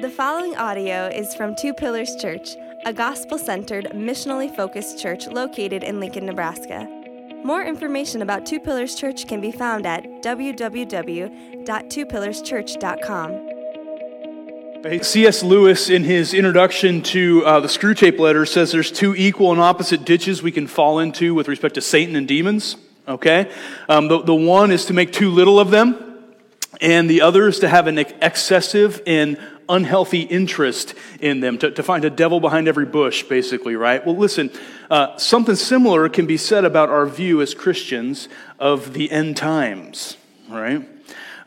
The following audio is from Two Pillars Church, a gospel-centered, missionally-focused church located in Lincoln, Nebraska. More information about Two Pillars Church can be found at www.twopillarschurch.com. C.S. Lewis, in his introduction to the Screwtape Letters, says there's two equal and opposite ditches we can fall into with respect to Satan and demons. Okay, the one is to make too little of them. And the other is to have an excessive and unhealthy interest in them, to find a devil behind every bush, basically, right? Well, listen, something similar can be said about our view as Christians of the end times, right?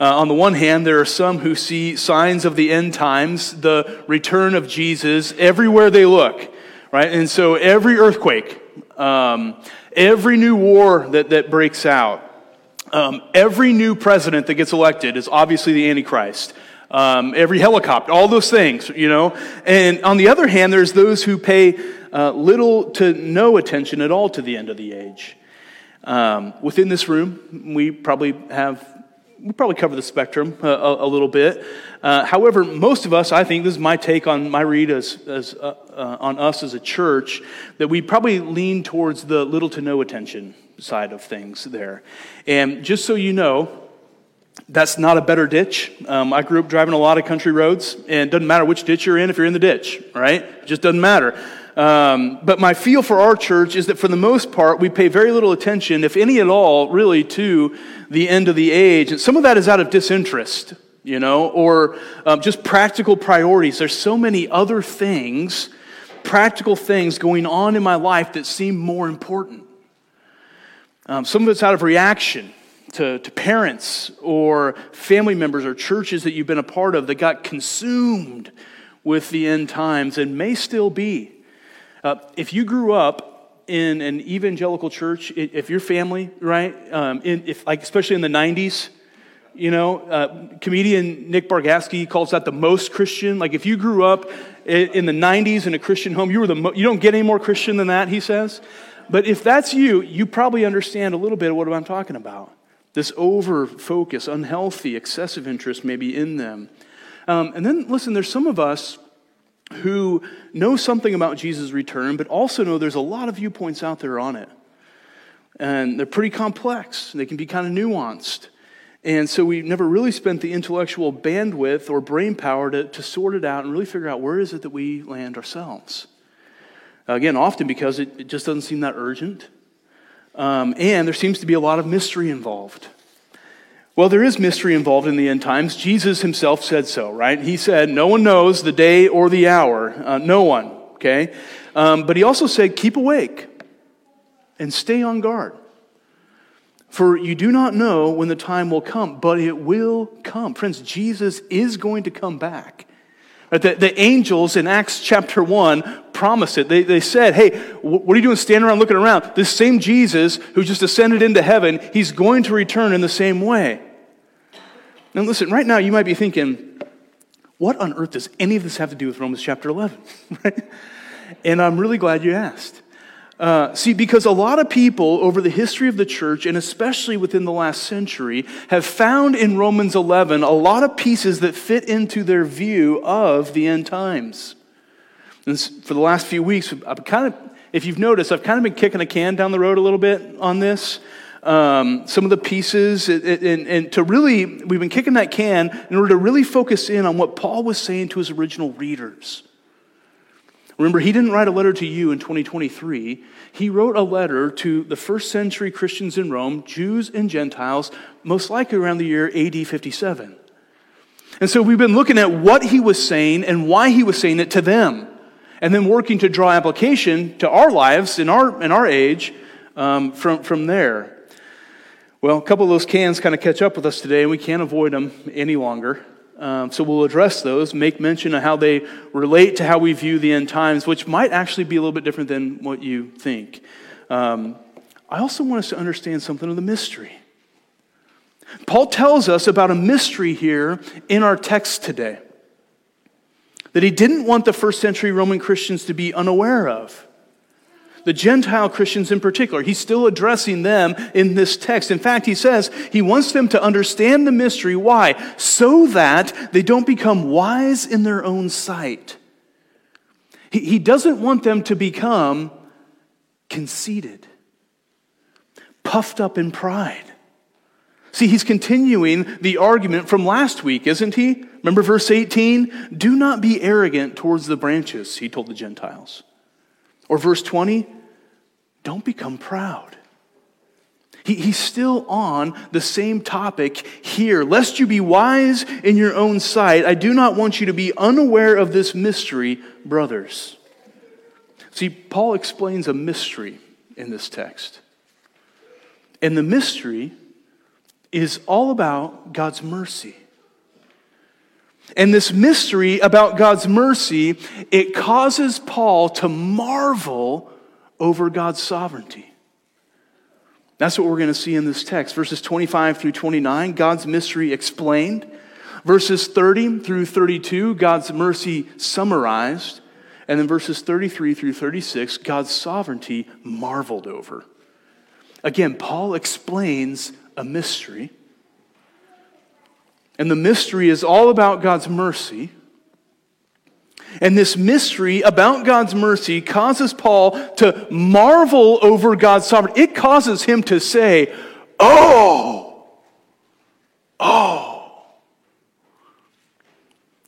On the one hand, there are some who see signs of the end times, the return of Jesus, everywhere they look, right? And so every earthquake, every new war that breaks out, every new president that gets elected is obviously the Antichrist. Every helicopter, all those things, you know. And on the other hand, there's those who pay little to no attention at all to the end of the age. Within this room, we probably cover the spectrum a little bit. However, most of us, I think, this is my take on my read as on us as a church, that we probably lean towards the little to no attention side of things there. And just so you know, that's not a better ditch. I grew up driving a lot of country roads, and it doesn't matter which ditch you're in if you're in the ditch, right? It just doesn't matter. But my feel for our church is that for the most part, we pay very little attention, if any at all, really, to the end of the age. And some of that is out of disinterest, you know, or just practical priorities. There's so many other things, practical things going on in my life that seem more important. Some of it's out of reaction to parents or family members or churches that you've been a part of that got consumed with the end times and may still be. If you grew up in an evangelical church, if your family, right, especially in the 90s, you know, comedian Nick Bargaski calls that the most Christian. Like if you grew up in the 90s in a Christian home, you were you don't get any more Christian than that, he says. But if that's you, you probably understand a little bit of what I'm talking about. This over-focus, unhealthy, excessive interest may be in them. And then, listen, there's some of us who know something about Jesus' return, but also know there's a lot of viewpoints out there on it. And they're pretty complex. They can be kind of nuanced. And so we've never really spent the intellectual bandwidth or brain power to sort it out and really figure out where is it that we land ourselves. Again, often because it just doesn't seem that urgent. And there seems to be a lot of mystery involved. Well, there is mystery involved in the end times. Jesus himself said so, right? He said, no one knows the day or the hour. No one, okay? But he also said, keep awake and stay on guard. For you do not know when the time will come, but it will come. Friends, Jesus is going to come back. The angels in Acts chapter 1 promised it. They said, hey, what are you doing standing around looking around? This same Jesus who just ascended into heaven, he's going to return in the same way. Now listen, right now you might be thinking, what on earth does any of this have to do with Romans chapter 11? Right? And I'm really glad you asked. See, because a lot of people over the history of the church, and especially within the last century, have found in Romans 11 a lot of pieces that fit into their view of the end times. And for the last few weeks, if you've noticed, I've kind of been kicking a can down the road a little bit on this. Some of the pieces, and to really, we've been kicking that can in order to really focus in on what Paul was saying to his original readers. Remember, he didn't write a letter to you in 2023. He wrote a letter to the first century Christians in Rome, Jews and Gentiles, most likely around the year AD 57. And so we've been looking at what he was saying and why he was saying it to them, and then working to draw application to our lives in our age from there. Well, a couple of those cans kind of catch up with us today, and we can't avoid them any longer. So we'll address those, make mention of how they relate to how we view the end times, which might actually be a little bit different than what you think. I also want us to understand something of the mystery. Paul tells us about a mystery here in our text today that he didn't want the first century Roman Christians to be unaware of. the Gentile Christians in particular. He's still addressing them in this text. In fact, he says he wants them to understand the mystery. Why? So that they don't become wise in their own sight. He doesn't want them to become conceited, puffed up in pride. See, he's continuing the argument from last week, isn't he? Remember verse 18? Do not be arrogant towards the branches, he told the Gentiles. Or verse 20, don't become proud. He's still on the same topic here. Lest you be wise in your own sight, I do not want you to be unaware of this mystery, brothers. See, Paul explains a mystery in this text. And the mystery is all about God's mercy. And this mystery about God's mercy, it causes Paul to marvel over God's sovereignty. That's what we're going to see in this text. Verses 25 through 29, God's mystery explained. Verses 30 through 32, God's mercy summarized. And then verses 33 through 36, God's sovereignty marveled over. Again, Paul explains a mystery. And the mystery is all about God's mercy. And this mystery about God's mercy causes Paul to marvel over God's sovereignty. It causes him to say, oh.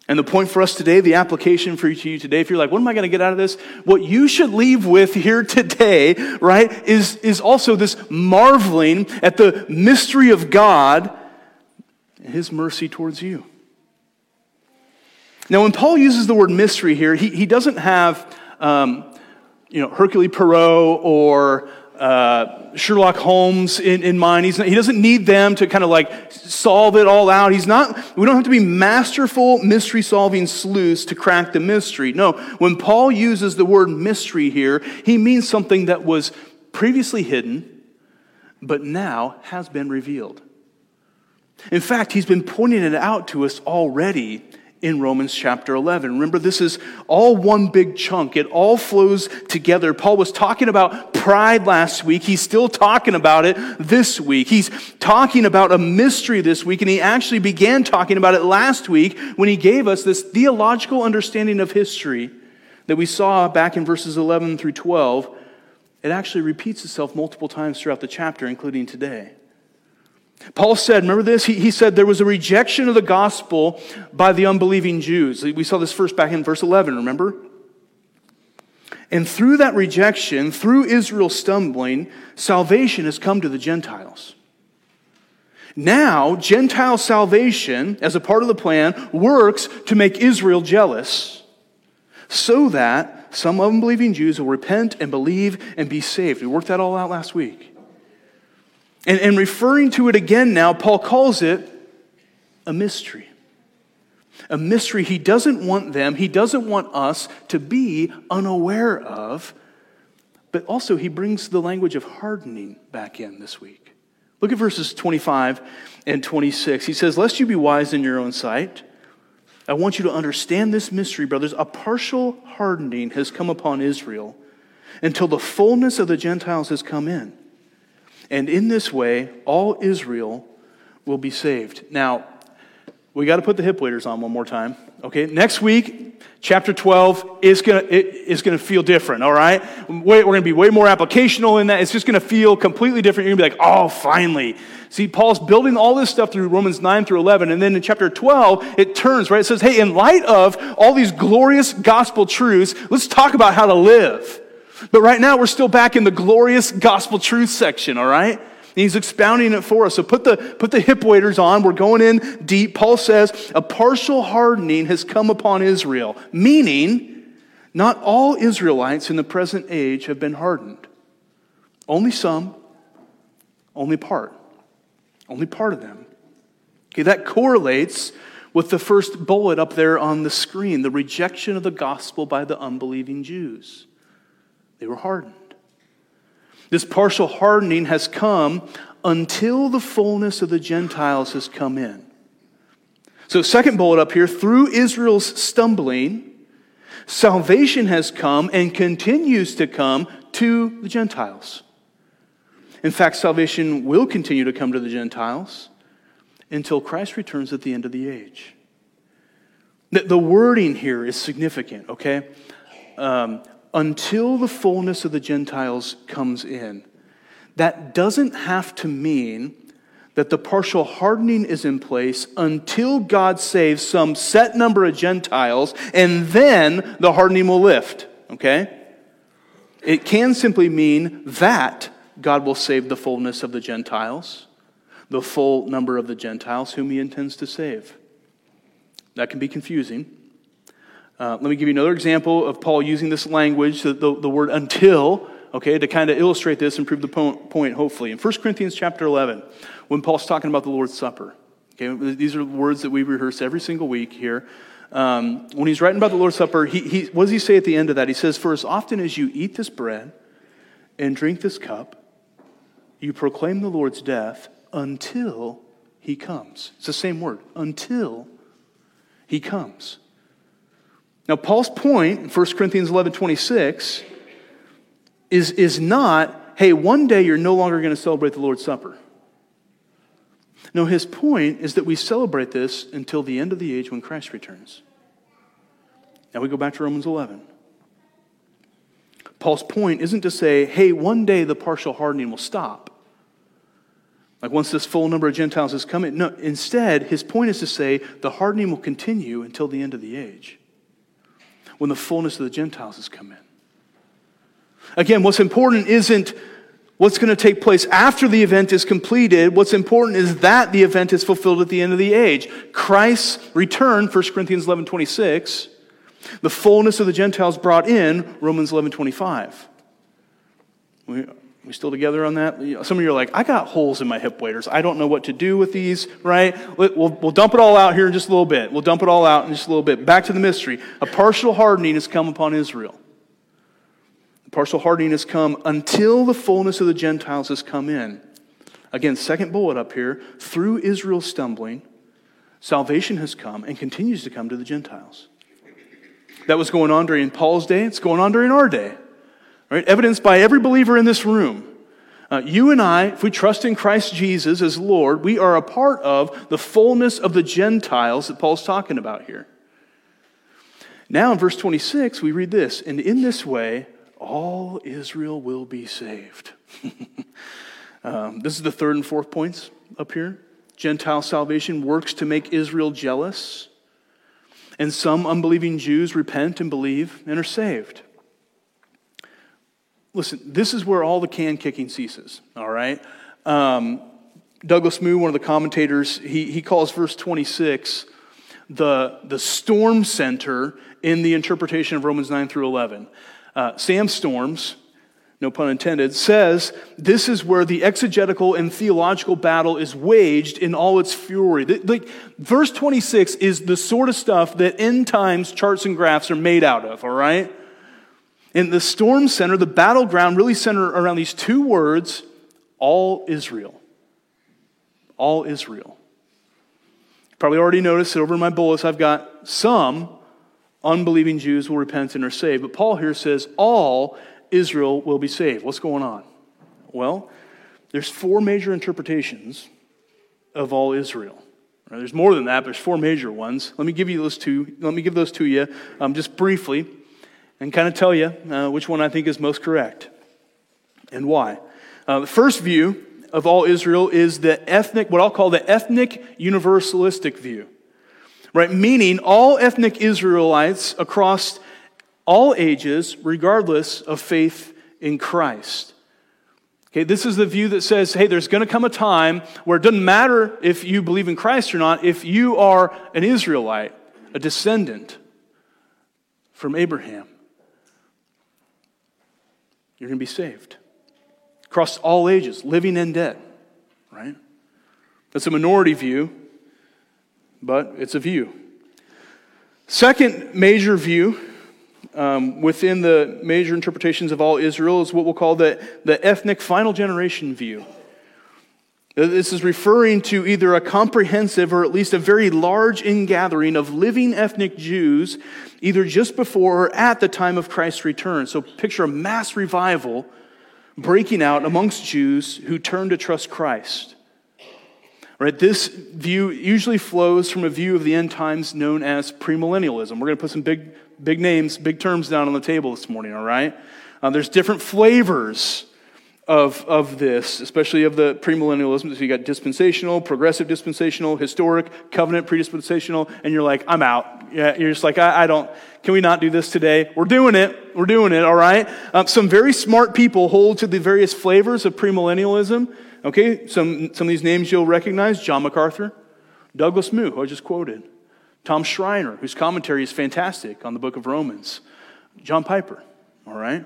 And the point for us today, the application for you today, if you're like, what am I going to get out of this? What you should leave with here today, right, is also this marveling at the mystery of God and his mercy towards you. Now, when Paul uses the word mystery here, he doesn't have, Hercule Poirot or Sherlock Holmes in mind. He doesn't need them to kind of like solve it all out. We don't have to be masterful mystery-solving sleuths to crack the mystery. No, when Paul uses the word mystery here, he means something that was previously hidden, but now has been revealed. In fact, he's been pointing it out to us already in Romans chapter 11. Remember, this is all one big chunk. It all flows together. Paul was talking about pride last week. He's still talking about it this week. He's talking about a mystery this week, and he actually began talking about it last week when he gave us this theological understanding of history that we saw back in verses 11 through 12. It actually repeats itself multiple times throughout the chapter, including today. Paul said, remember this? He said there was a rejection of the gospel by the unbelieving Jews. We saw this first back in verse 11, remember? And through that rejection, through Israel's stumbling, salvation has come to the Gentiles. Now, Gentile salvation, as a part of the plan, works to make Israel jealous so that some unbelieving Jews will repent and believe and be saved. We worked that all out last week. And referring to it again now, Paul calls it a mystery. A mystery he doesn't want them, he doesn't want us to be unaware of, but also he brings the language of hardening back in this week. Look at verses 25 and 26. He says, lest you be wise in your own sight, I want you to understand this mystery, brothers. A partial hardening has come upon Israel until the fullness of the Gentiles has come in. And in this way, all Israel will be saved. Now, we got to put the hip waders on one more time. Okay, next week, chapter 12 is going to feel different. All right, we're going to be way more applicational in that. It's just going to feel completely different. You're going to be like, oh, finally. See, Paul's building all this stuff through Romans 9 through 11, and then in chapter 12, it turns right. It says, hey, in light of all these glorious gospel truths, let's talk about how to live. But right now, we're still back in the glorious gospel truth section, all right? And he's expounding it for us. So put the hip waders on. We're going in deep. Paul says, a partial hardening has come upon Israel, meaning not all Israelites in the present age have been hardened. Only some, only part of them. Okay, that correlates with the first bullet up there on the screen, the rejection of the gospel by the unbelieving Jews. They were hardened. This partial hardening has come until the fullness of the Gentiles has come in. So second bullet up here, through Israel's stumbling, salvation has come and continues to come to the Gentiles. In fact, salvation will continue to come to the Gentiles until Christ returns at the end of the age. The wording here is significant, okay? Until the fullness of the Gentiles comes in. That doesn't have to mean that the partial hardening is in place until God saves some set number of Gentiles, and then the hardening will lift, okay? It can simply mean that God will save the fullness of the Gentiles, the full number of the Gentiles whom he intends to save. That can be confusing. Let me give you another example of Paul using this language, the word until, okay, to kind of illustrate this and prove the point, hopefully. In 1 Corinthians chapter 11, when Paul's talking about the Lord's Supper, okay, these are words that we rehearse every single week here. When he's writing about the Lord's Supper, he what does he say at the end of that? He says, "For as often as you eat this bread and drink this cup, you proclaim the Lord's death until he comes." It's the same word, until he comes. Now, Paul's point in 1 Corinthians 11:26 is not, hey, one day you're no longer going to celebrate the Lord's Supper. No, his point is that we celebrate this until the end of the age when Christ returns. Now we go back to Romans 11. Paul's point isn't to say, hey, one day the partial hardening will stop. Like once this full number of Gentiles has come in. No, instead, his point is to say the hardening will continue until the end of the age, when the fullness of the Gentiles has come in. Again, what's important isn't what's going to take place after the event is completed. What's important is that the event is fulfilled at the end of the age. Christ's return, 1 Corinthians 11:26, the fullness of the Gentiles brought in, Romans 11:25. We still together on that? Some of you are like, I got holes in my hip waders. I don't know what to do with these, right? We'll dump it all out here in just a little bit. We'll dump it all out in just a little bit. Back to the mystery. A partial hardening has come upon Israel. The partial hardening has come until the fullness of the Gentiles has come in. Again, second bullet up here. Through Israel's stumbling, salvation has come and continues to come to the Gentiles. That was going on during Paul's day. It's going on during our day. Right? Evidenced by every believer in this room. You and I, if we trust in Christ Jesus as Lord, we are a part of the fullness of the Gentiles that Paul's talking about here. Now in verse 26, we read this, "And in this way, all Israel will be saved." This is the third and fourth points up here. Gentile salvation works to make Israel jealous. And some unbelieving Jews repent and believe and are saved. Listen, this is where all the can-kicking ceases, all right? Douglas Moo, one of the commentators, he calls verse 26 the storm center in the interpretation of Romans 9 through 11. Sam Storms, no pun intended, says this is where the exegetical and theological battle is waged in all its fury. Verse 26 is the sort of stuff that end times charts and graphs are made out of, all right? In the storm center, the battleground really centered around these two words, all Israel. All Israel. You probably already noticed that over in my bullets, I've got some unbelieving Jews will repent and are saved. But Paul here says all Israel will be saved. What's going on? Well, there's four major interpretations of all Israel. There's more than that, but there's four major ones. Let me give you those two. Let me give those to you just briefly, and kind of tell you which one I think is most correct and why. The first view of all Israel is what I'll call the ethnic universalistic view, right? Meaning all ethnic Israelites across all ages, regardless of faith in Christ. Okay, this is the view that says, hey, there's going to come a time where it doesn't matter if you believe in Christ or not, if you are an Israelite, a descendant from Abraham, you're going to be saved. Across all ages, living and dead, right? That's a minority view, but it's a view. Second major view within the major interpretations of all Israel is what we'll call the ethnic final generation view. This is referring to either a comprehensive or at least a very large ingathering of living ethnic Jews, either just before or at the time of Christ's return. So picture a mass revival breaking out amongst Jews who turn to trust Christ. Right, this view usually flows from a view of the end times known as premillennialism. We're going to put some big names, big terms down on the table this morning, all right? There's different flavors of this, especially of the premillennialism. So you got dispensational, progressive dispensational, historic, covenant predispensational, and you're like, I'm out. Yeah, you're just like, I don't, can we not do this today? We're doing it, all right? Some very smart people hold to the various flavors of premillennialism. Okay, some of these names you'll recognize: John MacArthur, Douglas Moo, who I just quoted, Tom Schreiner, whose commentary is fantastic on the book of Romans, John Piper, all right?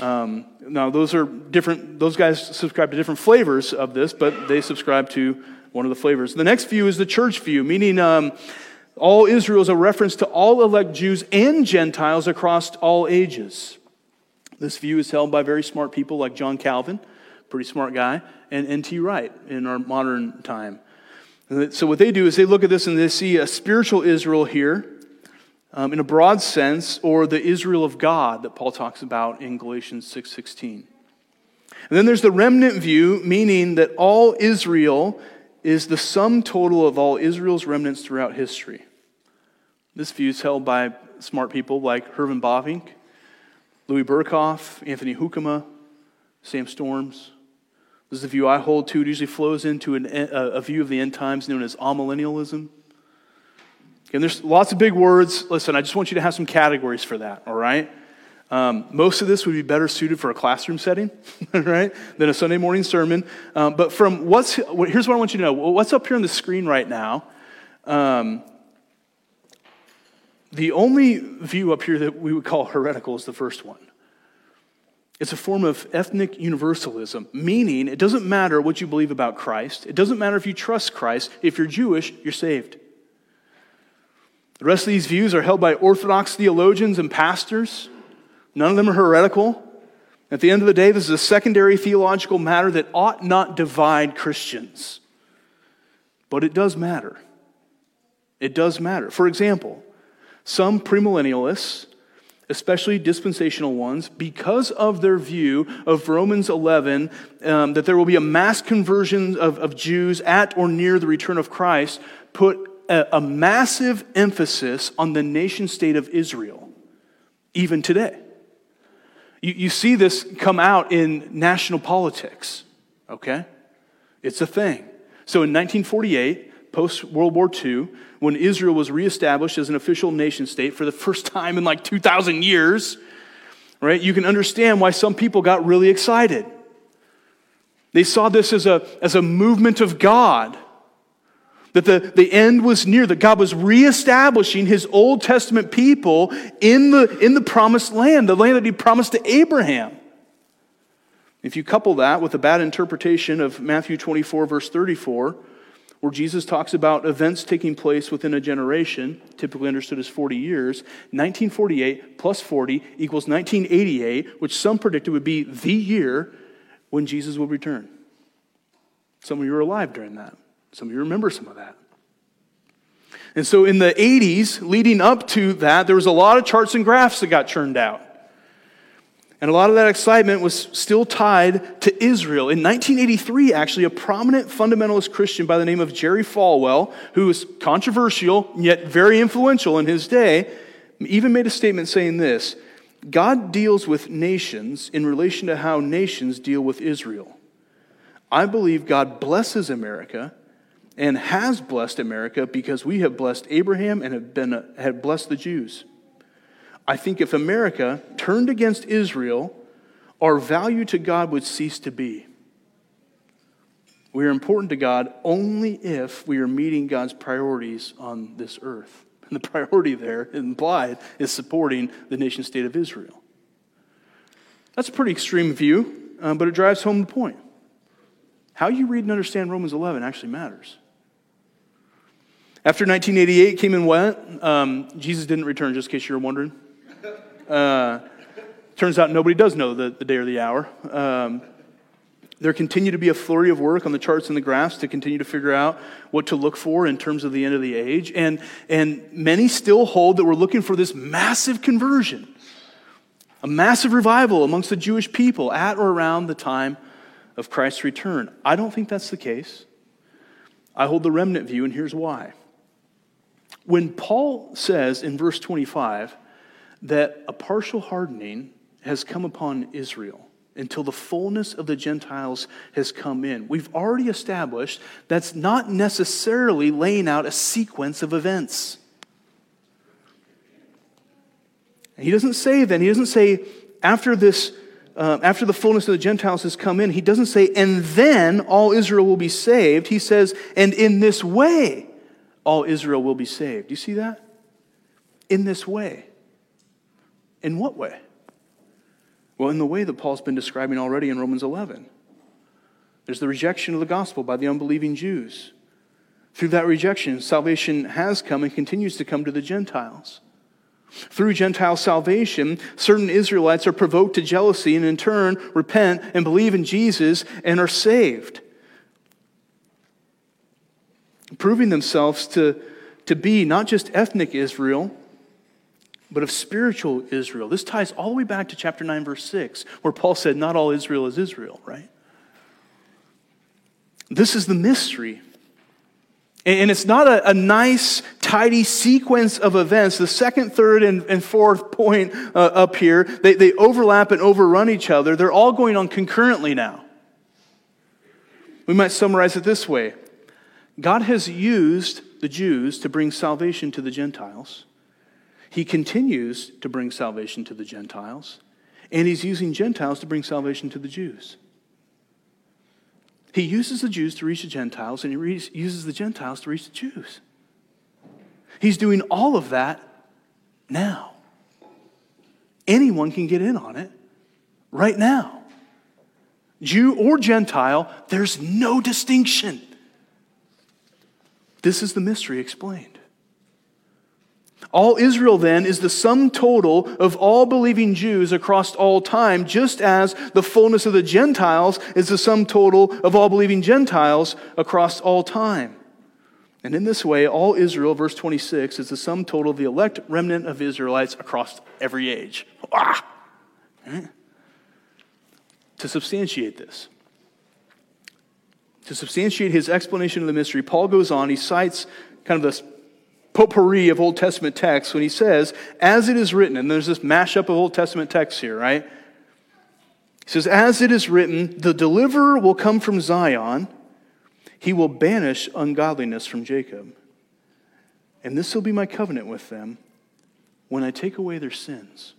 Now, those are different. Those guys subscribe to different flavors of this, but they subscribe to one of the flavors. The next view is the church view, meaning all Israel is a reference to all elect Jews and Gentiles across all ages. This view is held by very smart people like John Calvin, pretty smart guy, and N.T. Wright in our modern time. So what they do is they look at this and they see a spiritual Israel here, in a broad sense, or the Israel of God that Paul talks about in Galatians 6:16. And then there's the remnant view, meaning that all Israel is the sum total of all Israel's remnants throughout history. This view is held by smart people like Herman Bavinck, Louis Berkhof, Anthony Hoekema, Sam Storms. This is the view I hold to. It usually flows into a view of the end times known as amillennialism. Again, there's lots of big words. Listen, I just want you to have some categories for that, all right? Most of this would be better suited for a classroom setting, right, than a Sunday morning sermon. But from here's what I want you to know. What's up here on the screen right now, the only view up here that we would call heretical is the first one. It's a form of ethnic universalism, meaning it doesn't matter what you believe about Christ. It doesn't matter if you trust Christ. If you're Jewish, you're saved. The rest of these views are held by Orthodox theologians and pastors. None of them are heretical. At the end of the day, this is a secondary theological matter that ought not divide Christians. But it does matter. It does matter. For example, some premillennialists, especially dispensational ones, because of their view of Romans 11, that there will be a mass conversion of Jews at or near the return of Christ, put a massive emphasis on the nation state of Israel, even today. You see this come out in national politics, okay? It's a thing. So in 1948, post-World War II, when Israel was reestablished as an official nation state for the first time in like 2,000 years, right, you can understand why some people got really excited. They saw this as a movement of God, that the end was near, that God was reestablishing his Old Testament people in the promised land, the land that he promised to Abraham. If you couple that with a bad interpretation of Matthew 24, verse 34, where Jesus talks about events taking place within a generation, typically understood as 40 years, 1948 plus 40 equals 1988, which some predicted would be the year when Jesus would return. Some of you were alive during that. Some of you remember some of that. And so in the 80s, leading up to that, there was a lot of charts and graphs that got churned out. And a lot of that excitement was still tied to Israel. In 1983, actually, a prominent fundamentalist Christian by the name of Jerry Falwell, who was controversial yet very influential in his day, even made a statement saying this: God deals with nations in relation to how nations deal with Israel. I believe God blesses America and has blessed America because we have blessed Abraham and have blessed the Jews. I think if America turned against Israel, our value to God would cease to be. We are important to God only if we are meeting God's priorities on this earth. And the priority there implied is supporting the nation state of Israel. That's a pretty extreme view, but it drives home the point. How you read and understand Romans 11 actually matters. After 1988 came and went, Jesus didn't return, just in case you were wondering. Turns out nobody does know the day or the hour. There continue to be a flurry of work on the charts and the graphs to continue to figure out what to look for in terms of the end of the age. And many still hold that we're looking for this massive conversion, a massive revival amongst the Jewish people at or around the time of Christ's return. I don't think that's the case. I hold the remnant view, and here's why. When Paul says in verse 25 that a partial hardening has come upon Israel, until the fullness of the Gentiles has come in. We've already established that's not necessarily laying out a sequence of events. And he doesn't say then, he doesn't say after this, after the fullness of the Gentiles has come in, he doesn't say, and then all Israel will be saved. He says, and in this way, all Israel will be saved. Do you see that? In this way. In what way? Well, in the way that Paul's been describing already in Romans 11. There's the rejection of the gospel by the unbelieving Jews. Through that rejection, salvation has come and continues to come to the Gentiles. Through Gentile salvation, certain Israelites are provoked to jealousy and in turn repent and believe in Jesus and are saved, proving themselves to be not just ethnic Israel, but of spiritual Israel. This ties all the way back to chapter 9, verse 6, where Paul said, not all Israel is Israel, right? This is the mystery. And it's not a nice, tidy sequence of events. The second, third, and fourth point up here, they overlap and overrun each other. They're all going on concurrently now. We might summarize it this way. God has used the Jews to bring salvation to the Gentiles. He continues to bring salvation to the Gentiles, and he's using Gentiles to bring salvation to the Jews. He uses the Jews to reach the Gentiles, and he uses the Gentiles to reach the Jews. He's doing all of that now. Anyone can get in on it right now. Jew or Gentile, there's no distinction. This is the mystery explained. All Israel, then, is the sum total of all believing Jews across all time, just as the fullness of the Gentiles is the sum total of all believing Gentiles across all time. And in this way, all Israel, verse 26, is the sum total of the elect remnant of Israelites across every age. Ah! To substantiate this, to substantiate his explanation of the mystery, Paul goes on, he cites kind of this potpourri of Old Testament texts when he says, as it is written, and there's this mashup of Old Testament texts here, right? He says, as it is written, the deliverer will come from Zion. He will banish ungodliness from Jacob. And this will be my covenant with them when I take away their sins.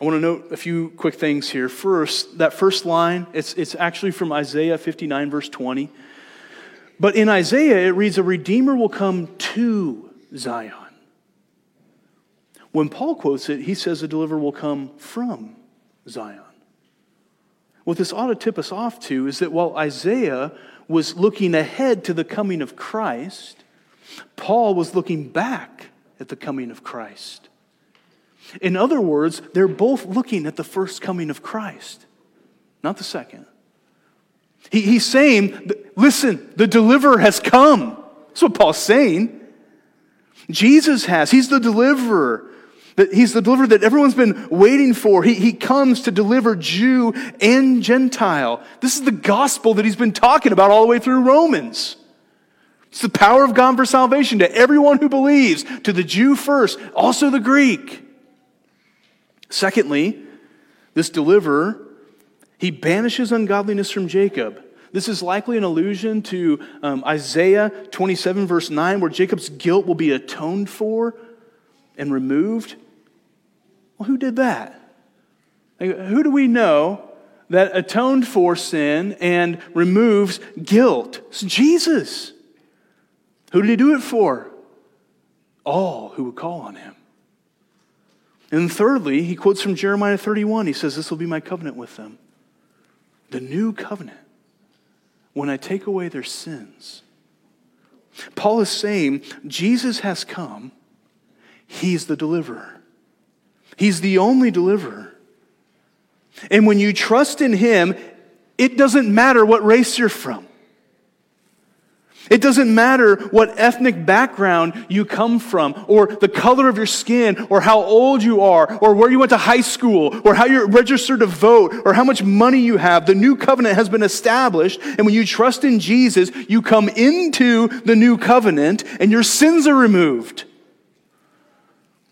I want to note a few quick things here. First, that first line, it's actually from Isaiah 59, verse 20. But in Isaiah, it reads, a Redeemer will come to Zion. When Paul quotes it, he says a deliverer will come from Zion. What this ought to tip us off to is that while Isaiah was looking ahead to the coming of Christ, Paul was looking back at the coming of Christ. In other words, they're both looking at the first coming of Christ, not the second. He's saying, listen, the deliverer has come. That's what Paul's saying. Jesus has. He's the deliverer. He's the deliverer that everyone's been waiting for. He comes to deliver Jew and Gentile. This is the gospel that he's been talking about all the way through Romans. It's the power of God for salvation to everyone who believes, to the Jew first, also the Greek. Secondly, this deliverer, he banishes ungodliness from Jacob. This is likely an allusion to Isaiah 27, verse 9, where Jacob's guilt will be atoned for and removed. Well, who did that? Who do we know that atoned for sin and removes guilt? It's Jesus. Who did he do it for? All who would call on him. And thirdly, he quotes from Jeremiah 31. He says, this will be my covenant with them. The new covenant, when I take away their sins. Paul is saying, Jesus has come. He's the deliverer. He's the only deliverer. And when you trust in him, It doesn't matter what race you're from. It doesn't matter what ethnic background you come from, or the color of your skin, or how old you are, or where you went to high school, or how you're registered to vote, or how much money you have. The new covenant has been established, and when you trust in Jesus, you come into the new covenant, and your sins are removed.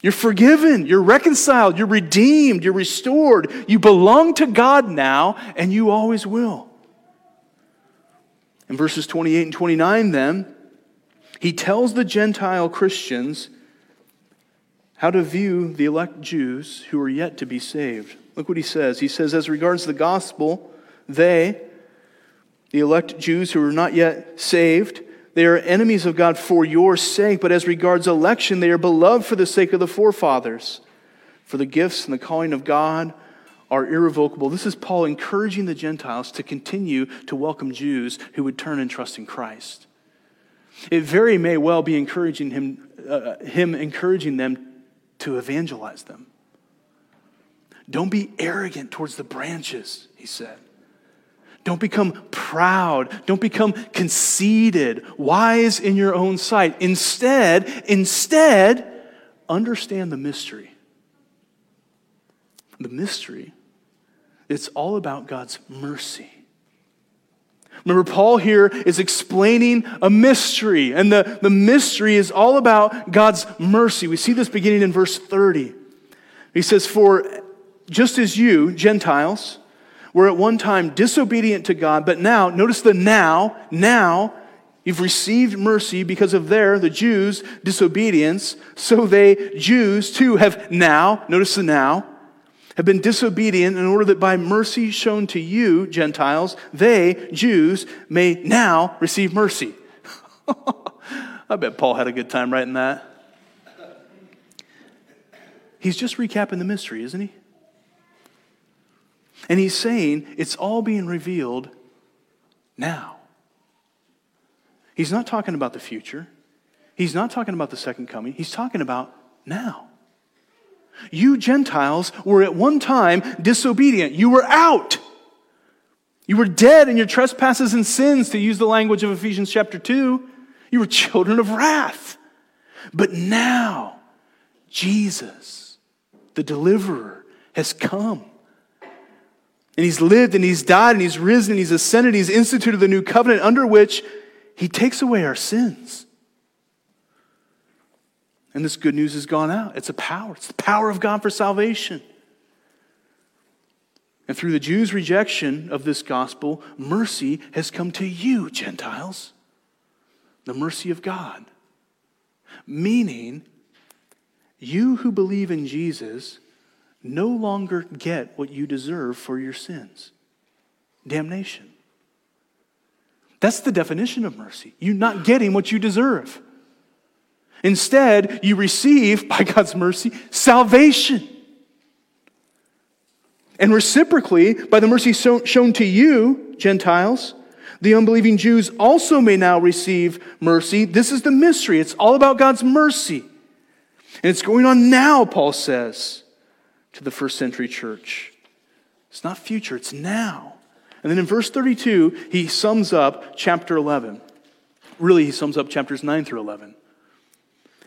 You're forgiven, you're reconciled, you're redeemed, you're restored. You belong to God now, and you always will. In verses 28 and 29 then, he tells the Gentile Christians how to view the elect Jews who are yet to be saved. Look what he says. He says, as regards the gospel, they, the elect Jews who are not yet saved, they are enemies of God for your sake, but as regards election, they are beloved for the sake of the forefathers. For the gifts and the calling of God are irrevocable. This is Paul encouraging the Gentiles to continue to welcome Jews who would turn and trust in Christ. It very may well be encouraging him encouraging them to evangelize them. Don't be arrogant towards the branches, he said. Don't become proud. Don't become conceited, wise in your own sight. Instead, understand the mystery. The mystery. It's all about God's mercy. Remember, Paul here is explaining a mystery, and the mystery is all about God's mercy. We see this beginning in verse 30. He says, for just as you, Gentiles, were at one time disobedient to God, but now, notice the now, you've received mercy because of the Jews' disobedience, so they, Jews, too, have now, notice the now, have been disobedient in order that by mercy shown to you, Gentiles, they, Jews, may now receive mercy. I bet Paul had a good time writing that. He's just recapping the mystery, isn't he? And he's saying it's all being revealed now. He's not talking about the future. He's not talking about the second coming. He's talking about now. You Gentiles were at one time disobedient. You were out. You were dead in your trespasses and sins, to use the language of Ephesians chapter 2. You were children of wrath. But now, Jesus, the deliverer, has come. And he's lived and he's died and he's risen and he's ascended and he's instituted the new covenant under which he takes away our sins. And this good news has gone out. It's a power. It's the power of God for salvation. And through the Jews' rejection of this gospel, mercy has come to you, Gentiles. The mercy of God. Meaning, you who believe in Jesus no longer get what you deserve for your sins. Damnation. That's the definition of mercy. You're not getting what you deserve. Instead, you receive, by God's mercy, salvation. And reciprocally, by the mercy shown to you, Gentiles, the unbelieving Jews also may now receive mercy. This is the mystery. It's all about God's mercy. And it's going on now, Paul says, to the first century church. It's not future, it's now. And then in verse 32, he sums up chapter 11. Really, he sums up chapters 9 through 11.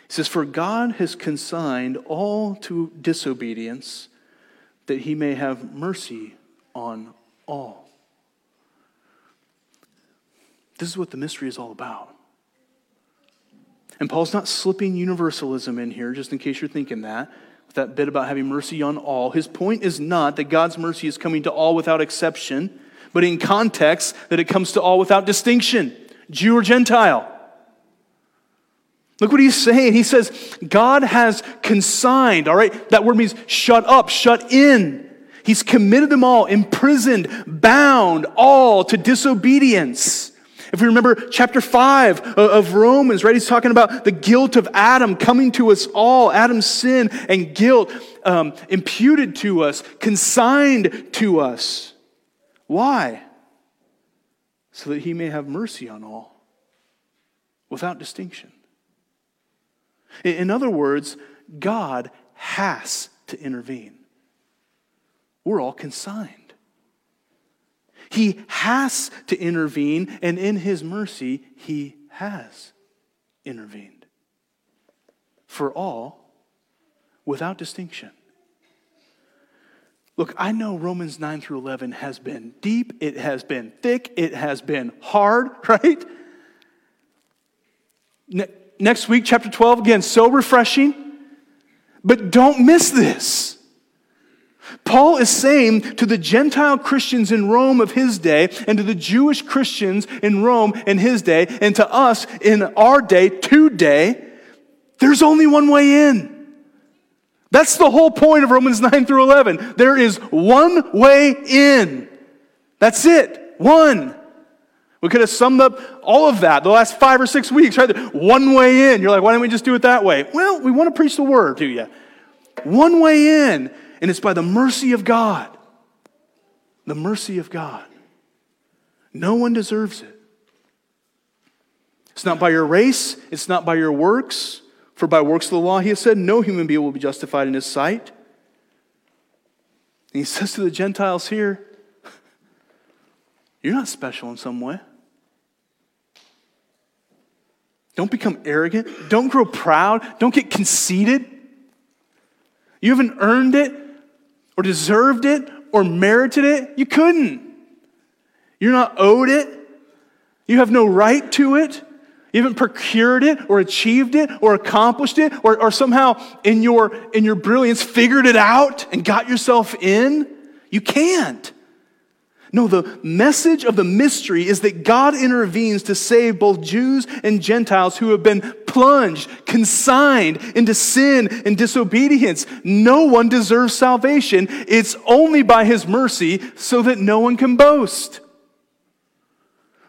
He says, for God has consigned all to disobedience, that he may have mercy on all. This is what the mystery is all about. And Paul's not slipping universalism in here, just in case you're thinking that. That bit about having mercy on all. His point is not that God's mercy is coming to all without exception, but in context that it comes to all without distinction, Jew or Gentile. Look what he's saying. He says, God has consigned, all right? That word means shut up, shut in. He's committed them all, imprisoned, bound, all to disobedience. If you remember chapter 5 of Romans, right? He's talking about the guilt of Adam coming to us all. Adam's sin and guilt imputed to us, consigned to us. Why? So that he may have mercy on all without distinction. In other words, God has to intervene. We're all consigned. He has to intervene, and in his mercy, he has intervened. For all, without distinction. Look, I know Romans 9 through 11 has been deep, it has been thick, it has been hard, right? Next week, chapter 12, again, so refreshing. But don't miss this. Paul is saying to the Gentile Christians in Rome of his day, and to the Jewish Christians in Rome in his day, and to us in our day, today, there's only one way in. That's the whole point of Romans 9 through 11. There is one way in. That's it. One. We could have summed up all of that the last 5 or 6 weeks, right? One way in. You're like, why don't we just do it that way? Well, we want to preach the word to you. One way in, and it's by the mercy of God. The mercy of God. No one deserves it. It's not by your race. It's not by your works. For by works of the law, he has said, no human being will be justified in his sight. And he says to the Gentiles here, you're not special in some way. Don't become arrogant. Don't grow proud. Don't get conceited. You haven't earned it or deserved it or merited it. You couldn't. You're not owed it. You have no right to it. You haven't procured it or achieved it or accomplished it or somehow in your brilliance figured it out and got yourself in. You can't. No, the message of the mystery is that God intervenes to save both Jews and Gentiles who have been plunged, consigned into sin and disobedience. No one deserves salvation. It's only by his mercy so that no one can boast.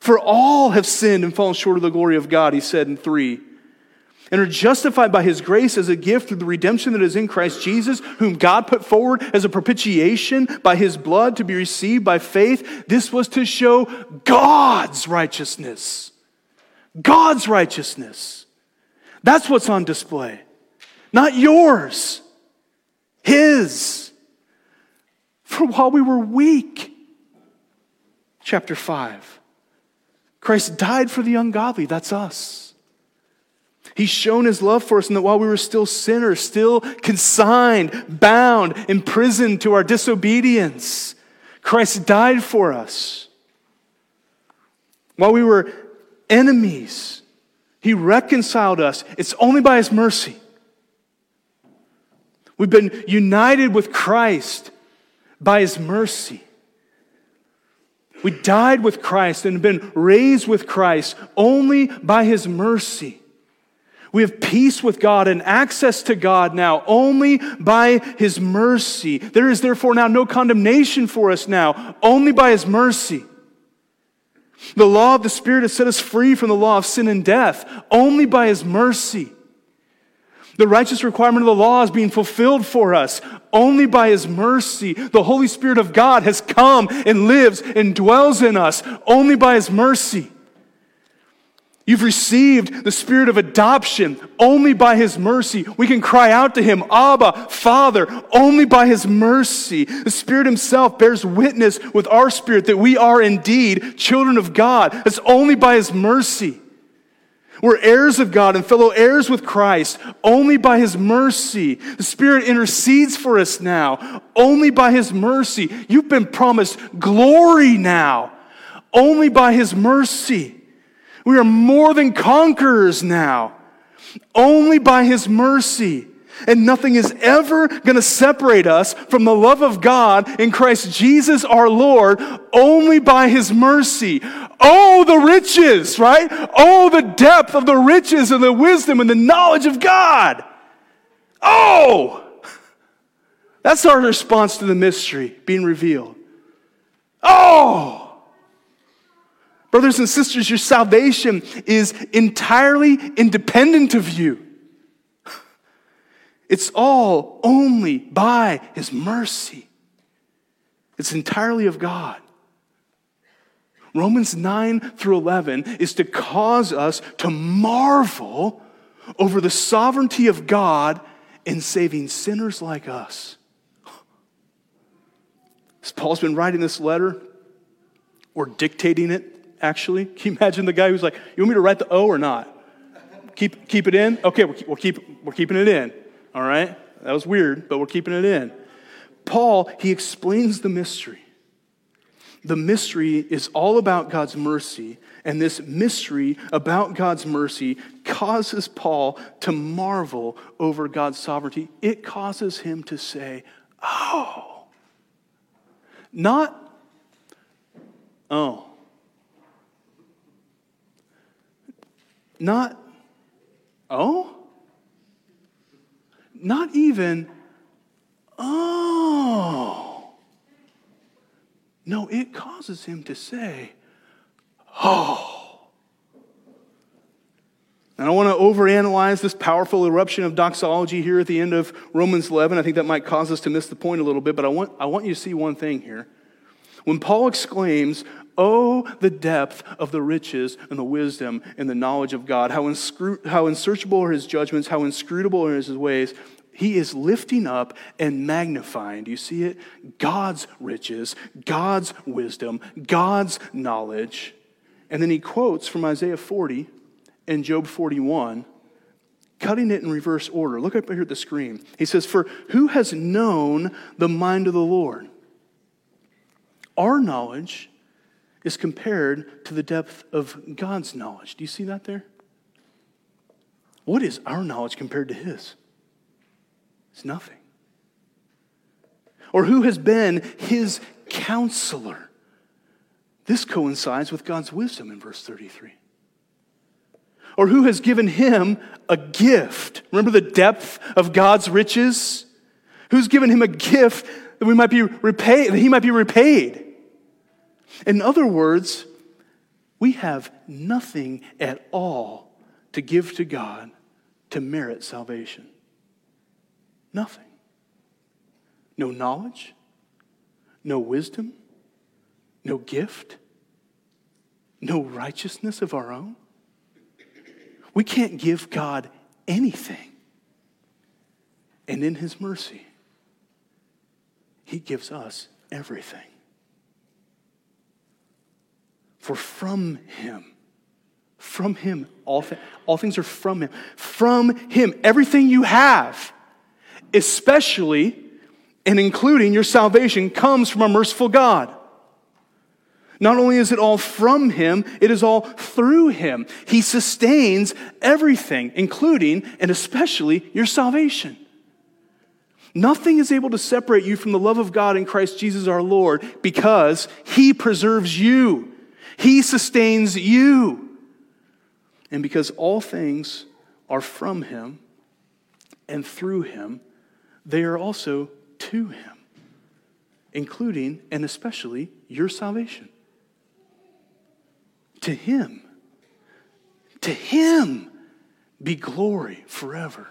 For all have sinned and fallen short of the glory of God, he said in 3. And are justified by his grace as a gift through the redemption that is in Christ Jesus, whom God put forward as a propitiation by his blood to be received by faith. This was to show God's righteousness. God's righteousness. That's what's on display. Not yours. His. For while we were weak. Chapter 5. Christ died for the ungodly. That's us. He's shown his love for us in that while we were still sinners, still consigned, bound, imprisoned to our disobedience, Christ died for us. While we were enemies, he reconciled us. It's only by his mercy. We've been united with Christ by his mercy. We died with Christ and have been raised with Christ only by his mercy. We have peace with God and access to God now only by his mercy. There is therefore now no condemnation for us now, only by his mercy. The law of the Spirit has set us free from the law of sin and death, only by his mercy. The righteous requirement of the law is being fulfilled for us, only by his mercy. The Holy Spirit of God has come and lives and dwells in us, only by his mercy. You've received the spirit of adoption only by his mercy. We can cry out to him, Abba, Father, only by his mercy. The Spirit himself bears witness with our spirit that we are indeed children of God. That's only by his mercy. We're heirs of God and fellow heirs with Christ only by his mercy. The Spirit intercedes for us now only by his mercy. You've been promised glory now only by his mercy. We are more than conquerors now, only by his mercy. And nothing is ever going to separate us from the love of God in Christ Jesus our Lord, only by his mercy. Oh, the riches, right? Oh, the depth of the riches and the wisdom and the knowledge of God. Oh! That's our response to the mystery being revealed. Oh! Brothers and sisters, your salvation is entirely independent of you. It's all only by his mercy. It's entirely of God. Romans 9 through 11 is to cause us to marvel over the sovereignty of God in saving sinners like us. As Paul's been writing this letter, or dictating it, actually. Can you imagine the guy who's like, you want me to write the O or not? Keep it in? Okay, we're keeping it in. All right? That was weird, but we're keeping it in. Paul, he explains the mystery. The mystery is all about God's mercy, and this mystery about God's mercy causes Paul to marvel over God's sovereignty. It causes him to say, oh. Not, oh. Not, oh. Not even, oh. No, it causes him to say, oh. And I don't want to overanalyze this powerful eruption of doxology here at the end of Romans 11. I think that might cause us to miss the point a little bit, but I want you to see one thing here. When Paul exclaims, oh, the depth of the riches and the wisdom and the knowledge of God, how unsearchable are his judgments, how inscrutable are his ways, he is lifting up and magnifying, do you see it? God's riches, God's wisdom, God's knowledge. And then he quotes from Isaiah 40 and Job 41, cutting it in reverse order. Look up here at the screen. He says, for who has known the mind of the Lord? Our knowledge is compared to the depth of God's knowledge. Do you see that there? What is our knowledge compared to his? It's nothing. Or who has been his counselor? This coincides with God's wisdom in verse 33. Or who has given him a gift? Remember the depth of God's riches? Who's given him a gift that we might be repaid, that he might be repaid? In other words, we have nothing at all to give to God to merit salvation. Nothing. No knowledge, no wisdom, no gift, no righteousness of our own. We can't give God anything. And in his mercy, he gives us everything. For from him, all things are from him. From him, everything you have, especially and including your salvation, comes from a merciful God. Not only is it all from him, it is all through him. He sustains everything, including and especially your salvation. Nothing is able to separate you from the love of God in Christ Jesus our Lord, because he preserves you. He sustains you. And because all things are from him and through him, they are also to him, including and especially your salvation. To him be glory forever.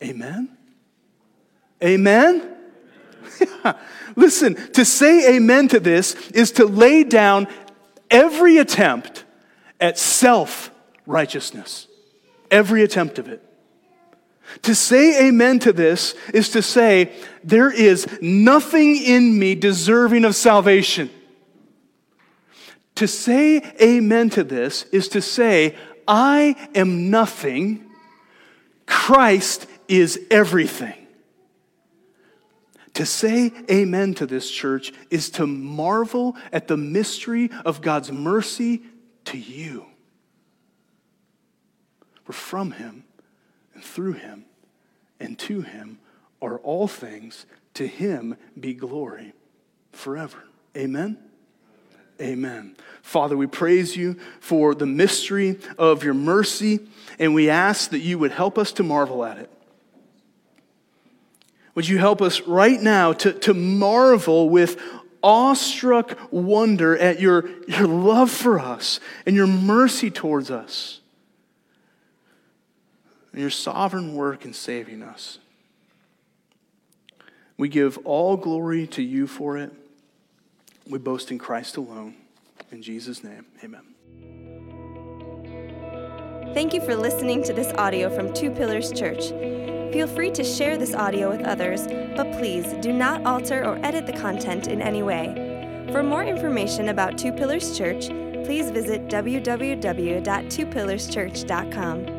Amen? Amen? Yeah. Listen, to say amen to this is to lay down every attempt at self-righteousness, every attempt of it. To say amen to this is to say, there is nothing in me deserving of salvation. To say amen to this is to say, I am nothing, Christ is everything. To say amen to this, church, is to marvel at the mystery of God's mercy to you. For from him, and through him, and to him are all things. To him be glory forever. Amen? Amen. Father, we praise you for the mystery of your mercy, and we ask that you would help us to marvel at it. Would you help us right now to marvel with awestruck wonder at your love for us and your mercy towards us and your sovereign work in saving us. We give all glory to you for it. We boast in Christ alone. In Jesus' name, amen. Thank you for listening to this audio from Two Pillars Church. Feel free to share this audio with others, but please do not alter or edit the content in any way. For more information about Two Pillars Church, please visit www.twopillarschurch.com.